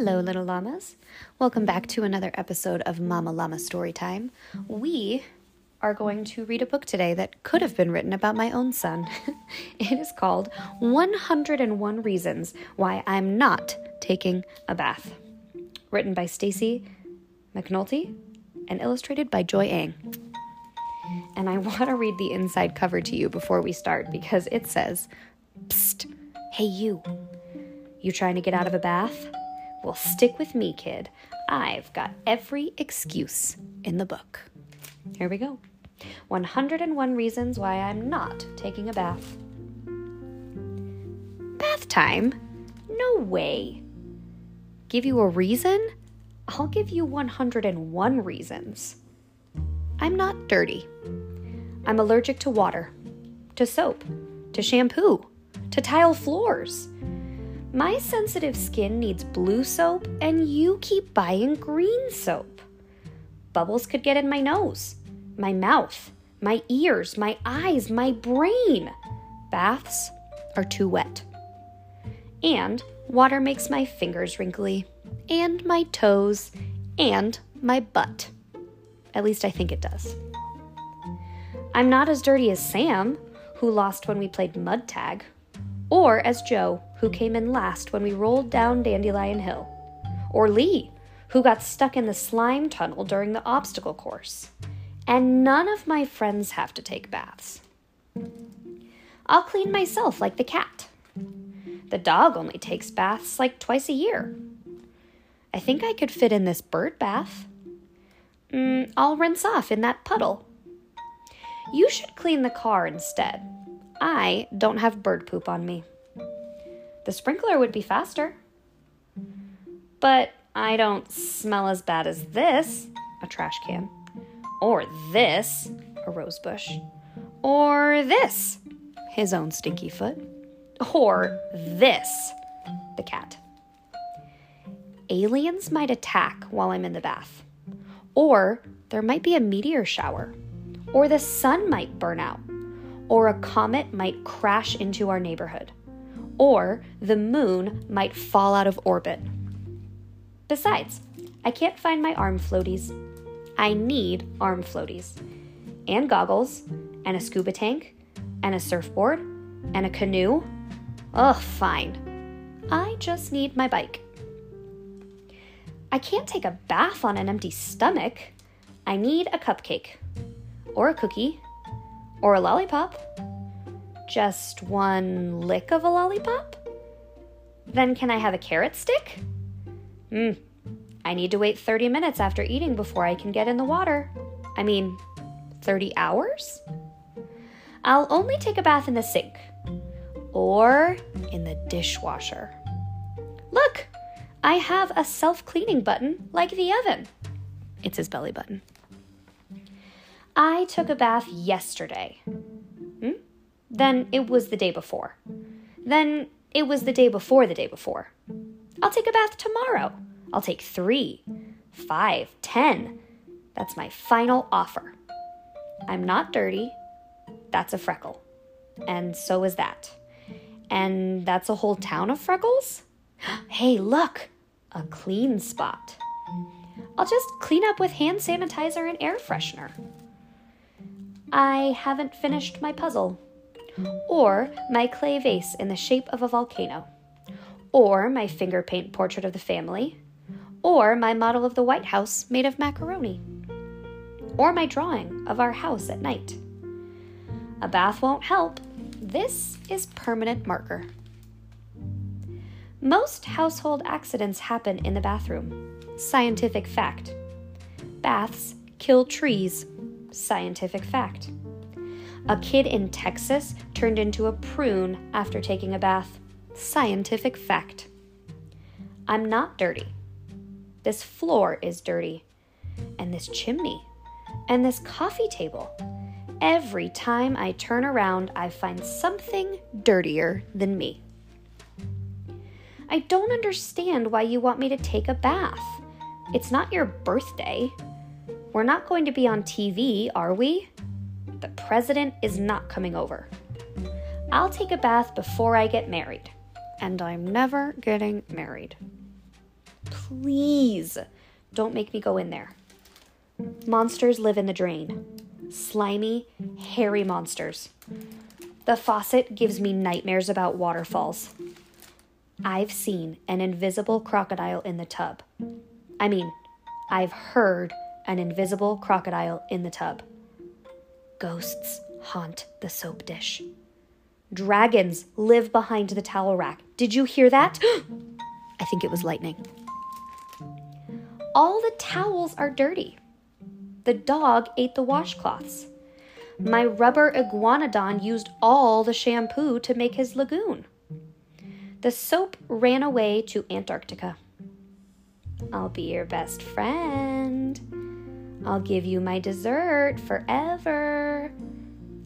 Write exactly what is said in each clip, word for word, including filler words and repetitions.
Hello, little llamas. Welcome back to another episode of Mama Llama Storytime. We are going to read a book today that could have been written about my own son. It is called one hundred one Reasons Why I'm Not Taking a Bath, written by Stacy McAnulty and illustrated by Joy Ang. And I want to read the inside cover to you before we start because it says, "Psst, hey you, you trying to get out of a bath? Well, stick with me, kid. I've got every excuse in the book." Here we go. one hundred one Reasons Why I'm Not Taking a Bath. Bath time? No way. Give you a reason? I'll give you one hundred one reasons. I'm not dirty. I'm allergic to water, to soap, to shampoo, to tile floors. My sensitive skin needs blue soap, and you keep buying green soap. Bubbles could get in my nose, my mouth, my ears, my eyes, my brain. Baths are too wet. And water makes my fingers wrinkly, and my toes, and my butt. At least I think it does. I'm not as dirty as Sam, who lost when we played mud tag, or as Joe, who came in last when we rolled down Dandelion Hill, or Lee, who got stuck in the slime tunnel during the obstacle course. And none of my friends have to take baths. I'll clean myself like the cat. The dog only takes baths like twice a year. I think I could fit in this bird bath. Mm, I'll rinse off in that puddle. You should clean the car instead. I don't have bird poop on me. The sprinkler would be faster. But I don't smell as bad as this, a trash can, or this, a rose bush, or this, his own stinky foot, or this, the cat. Aliens might attack while I'm in the bath, or there might be a meteor shower, or the sun might burn out, or a comet might crash into our neighborhood, or the moon might fall out of orbit. Besides, I can't find my arm floaties. I need arm floaties, and goggles, and a scuba tank, and a surfboard, and a canoe. Ugh, fine. I just need my bike. I can't take a bath on an empty stomach. I need a cupcake, or a cookie, or a lollipop. Just one lick of a lollipop? Then can I have a carrot stick? Hmm, I need to wait thirty minutes after eating before I can get in the water. I mean, thirty hours? I'll only take a bath in the sink, or in the dishwasher. Look, I have a self-cleaning button like the oven. It's his belly button. I took a bath yesterday. Hmm? Then it was the day before. Then it was the day before the day before. I'll take a bath tomorrow. I'll take three, five, ten. That's my final offer. I'm not dirty. That's a freckle. And so is that. And that's a whole town of freckles? Hey, look, a clean spot. I'll just clean up with hand sanitizer and air freshener. I haven't finished my puzzle, or my clay vase in the shape of a volcano, or my finger paint portrait of the family, or my model of the White House made of macaroni, or my drawing of our house at night. A bath won't help. This is permanent marker. Most household accidents happen in the bathroom. Scientific fact. Baths kill trees. Scientific fact. A kid in Texas turned into a prune after taking a bath. Scientific fact. I'm not dirty. This floor is dirty. And this chimney. And this coffee table. Every time I turn around, I find something dirtier than me. I don't understand why you want me to take a bath. It's not your birthday. We're not going to be on T V, are we? The president is not coming over. I'll take a bath before I get married. And I'm never getting married. Please don't make me go in there. Monsters live in the drain. Slimy, hairy monsters. The faucet gives me nightmares about waterfalls. I've seen an invisible crocodile in the tub. I mean, I've heard an invisible crocodile in the tub. Ghosts haunt the soap dish. Dragons live behind the towel rack. Did you hear that? I think it was lightning. All the towels are dirty. The dog ate the washcloths. My rubber iguanodon used all the shampoo to make his lagoon. The soap ran away to Antarctica. I'll be your best friend. I'll give you my dessert forever.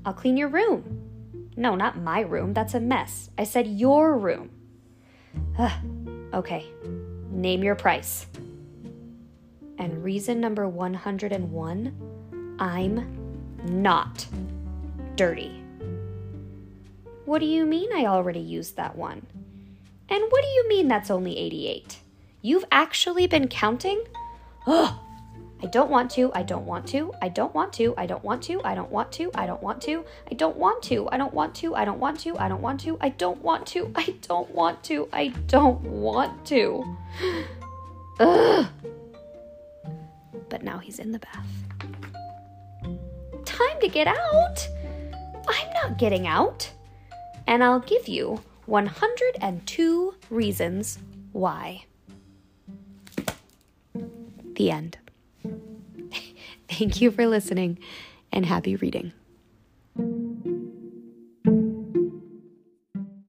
I'll clean your room. No, not my room. That's a mess. I said your room. Ugh. Okay. Name your price. And reason number one hundred one, I'm not dirty. What do you mean I already used that one? And what do you mean that's only eighty-eight? You've actually been counting? Ugh. I don't want to, I don't want to, I don't want to, I don't want to, I don't want to, I don't want to, I don't want to, I don't want to, I don't want to, I don't want to, I don't want to, I don't want to, I don't want to. Ugh. But now he's in the bath. Time to get out. I'm not getting out. And I'll give you one hundred two reasons why. The end. Thank you for listening, and happy reading.